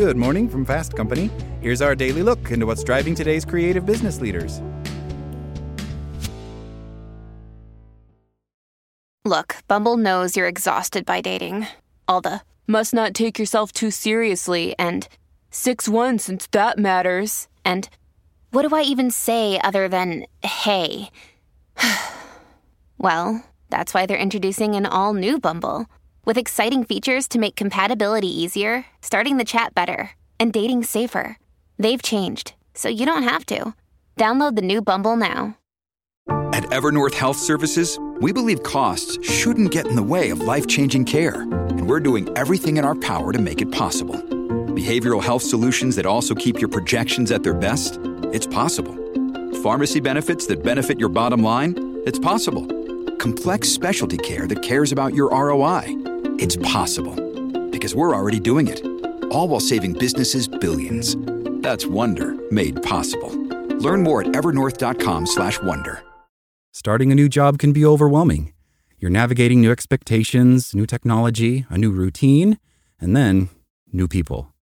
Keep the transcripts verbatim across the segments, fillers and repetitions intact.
Good morning from Fast Company. Here's our daily look into what's driving today's creative business leaders. Look, Bumble knows you're exhausted by dating. All the, must not take yourself too seriously, and six one since that matters, and what do I even say other than, hey? Well, that's why they're introducing an all-new Bumble, with exciting features to make compatibility easier, starting the chat better, and dating safer. They've changed, so you don't have to. Download the new Bumble now. At Evernorth Health Services, we believe costs shouldn't get in the way of life-changing care, and we're doing everything in our power to make it possible. Behavioral health solutions that also keep your projections at their best? It's possible. Pharmacy benefits that benefit your bottom line? It's possible. Complex specialty care that cares about your R O I? It's possible. Because we're already doing it. All while saving businesses billions. That's Wonder made possible. Learn more at evernorth.com slash wonder. Starting a new job can be overwhelming. You're navigating new expectations, new technology, a new routine, and then new people.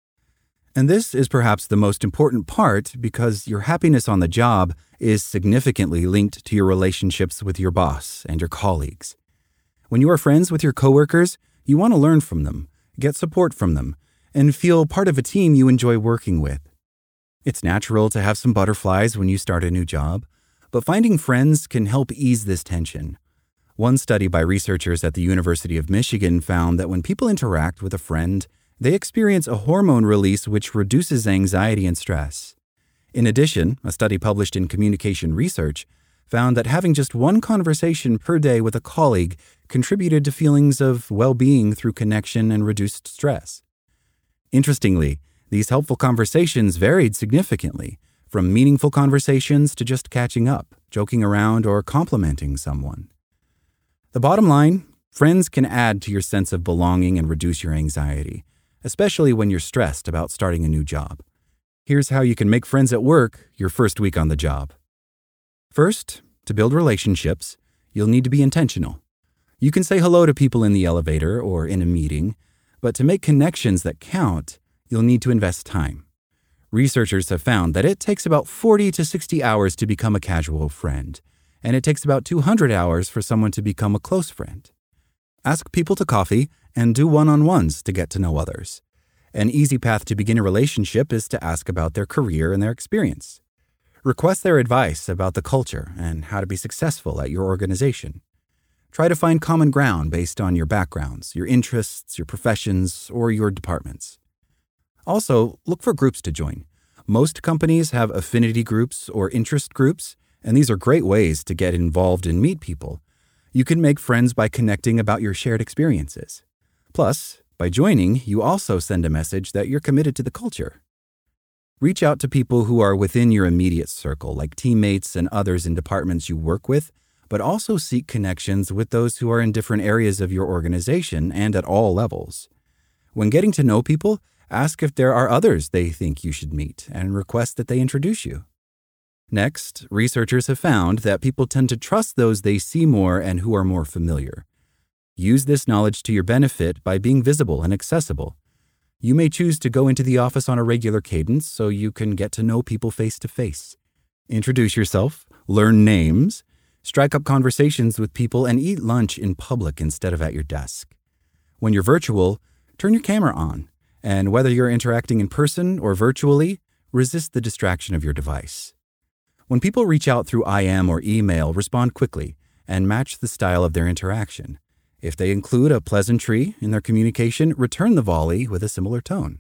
And this is perhaps the most important part because your happiness on the job is significantly linked to your relationships with your boss and your colleagues. When you are friends with your coworkers, you want to learn from them, get support from them, and feel part of a team you enjoy working with. It's natural to have some butterflies when you start a new job, but finding friends can help ease this tension. One study by researchers at the University of Michigan found that when people interact with a friend, they experience a hormone release which reduces anxiety and stress. In addition, a study published in Communication Research found that having just one conversation per day with a colleague contributed to feelings of well-being through connection and reduced stress. Interestingly, these helpful conversations varied significantly, from meaningful conversations to just catching up, joking around, or complimenting someone. The bottom line, friends can add to your sense of belonging and reduce your anxiety, especially when you're stressed about starting a new job. Here's how you can make friends at work your first week on the job. First, to build relationships, you'll need to be intentional. You can say hello to people in the elevator or in a meeting, but to make connections that count, you'll need to invest time. Researchers have found that it takes about forty to sixty hours to become a casual friend, and it takes about two hundred hours for someone to become a close friend. Ask people to coffee and do one-on-ones to get to know others. An easy path to begin a relationship is to ask about their career and their experience. Request their advice about the culture and how to be successful at your organization. Try to find common ground based on your backgrounds, your interests, your professions, or your departments. Also, look for groups to join. Most companies have affinity groups or interest groups, and these are great ways to get involved and meet people. You can make friends by connecting about your shared experiences. Plus, by joining, you also send a message that you're committed to the culture. Reach out to people who are within your immediate circle, like teammates and others in departments you work with, but also seek connections with those who are in different areas of your organization and at all levels. When getting to know people, ask if there are others they think you should meet and request that they introduce you. Next, researchers have found that people tend to trust those they see more and who are more familiar. Use this knowledge to your benefit by being visible and accessible. You may choose to go into the office on a regular cadence so you can get to know people face to face. Introduce yourself, learn names, strike up conversations with people, and eat lunch in public instead of at your desk. When you're virtual, turn your camera on, and whether you're interacting in person or virtually, resist the distraction of your device. When people reach out through I M or email, respond quickly and match the style of their interaction. If they include a pleasantry in their communication, return the volley with a similar tone.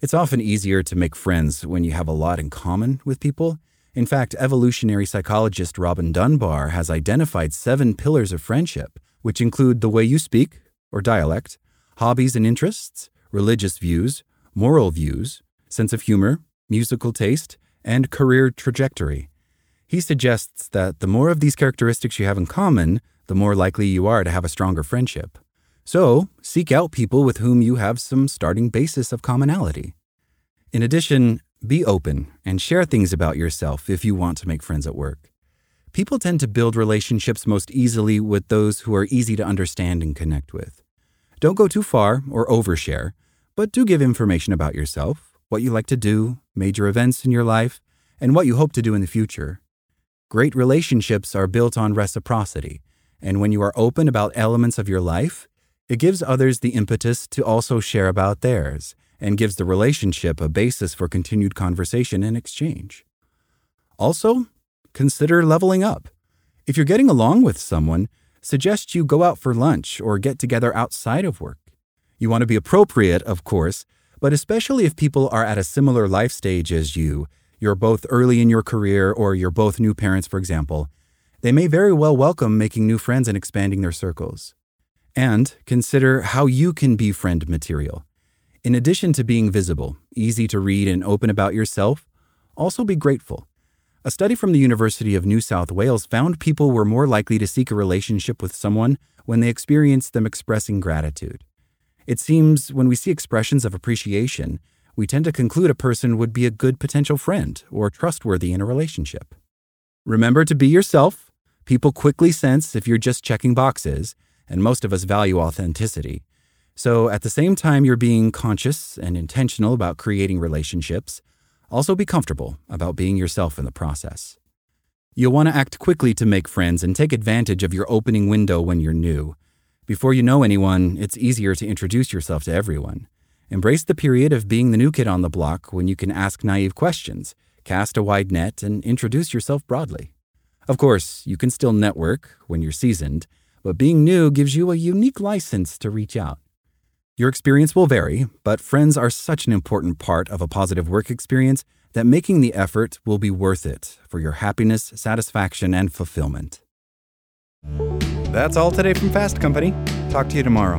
It's often easier to make friends when you have a lot in common with people. In fact, evolutionary psychologist Robin Dunbar has identified seven pillars of friendship, which include the way you speak or dialect, hobbies and interests, religious views, moral views, sense of humor, musical taste, and career trajectory. He suggests that the more of these characteristics you have in common, the more likely you are to have a stronger friendship. So, seek out people with whom you have some starting basis of commonality. In addition, be open and share things about yourself if you want to make friends at work. People tend to build relationships most easily with those who are easy to understand and connect with. Don't go too far or overshare, but do give information about yourself, what you like to do, major events in your life, and what you hope to do in the future. Great relationships are built on reciprocity, and when you are open about elements of your life, it gives others the impetus to also share about theirs and gives the relationship a basis for continued conversation and exchange. Also, consider leveling up. If you're getting along with someone, suggest you go out for lunch or get together outside of work. You want to be appropriate, of course, but especially if people are at a similar life stage as you, you're both early in your career or you're both new parents, for example, they may very well welcome making new friends and expanding their circles. And consider how you can be friend material. In addition to being visible, easy to read and open about yourself, also be grateful. A study from the University of New South Wales found people were more likely to seek a relationship with someone when they experienced them expressing gratitude. It seems when we see expressions of appreciation, we tend to conclude a person would be a good potential friend or trustworthy in a relationship. Remember to be yourself. People quickly sense if you're just checking boxes, and most of us value authenticity. So at the same time you're being conscious and intentional about creating relationships, also be comfortable about being yourself in the process. You'll want to act quickly to make friends and take advantage of your opening window when you're new. Before you know anyone, it's easier to introduce yourself to everyone. Embrace the period of being the new kid on the block when you can ask naive questions, cast a wide net, and introduce yourself broadly. Of course, you can still network when you're seasoned, but being new gives you a unique license to reach out. Your experience will vary, but friends are such an important part of a positive work experience that making the effort will be worth it for your happiness, satisfaction, and fulfillment. That's all today from Fast Company. Talk to you tomorrow.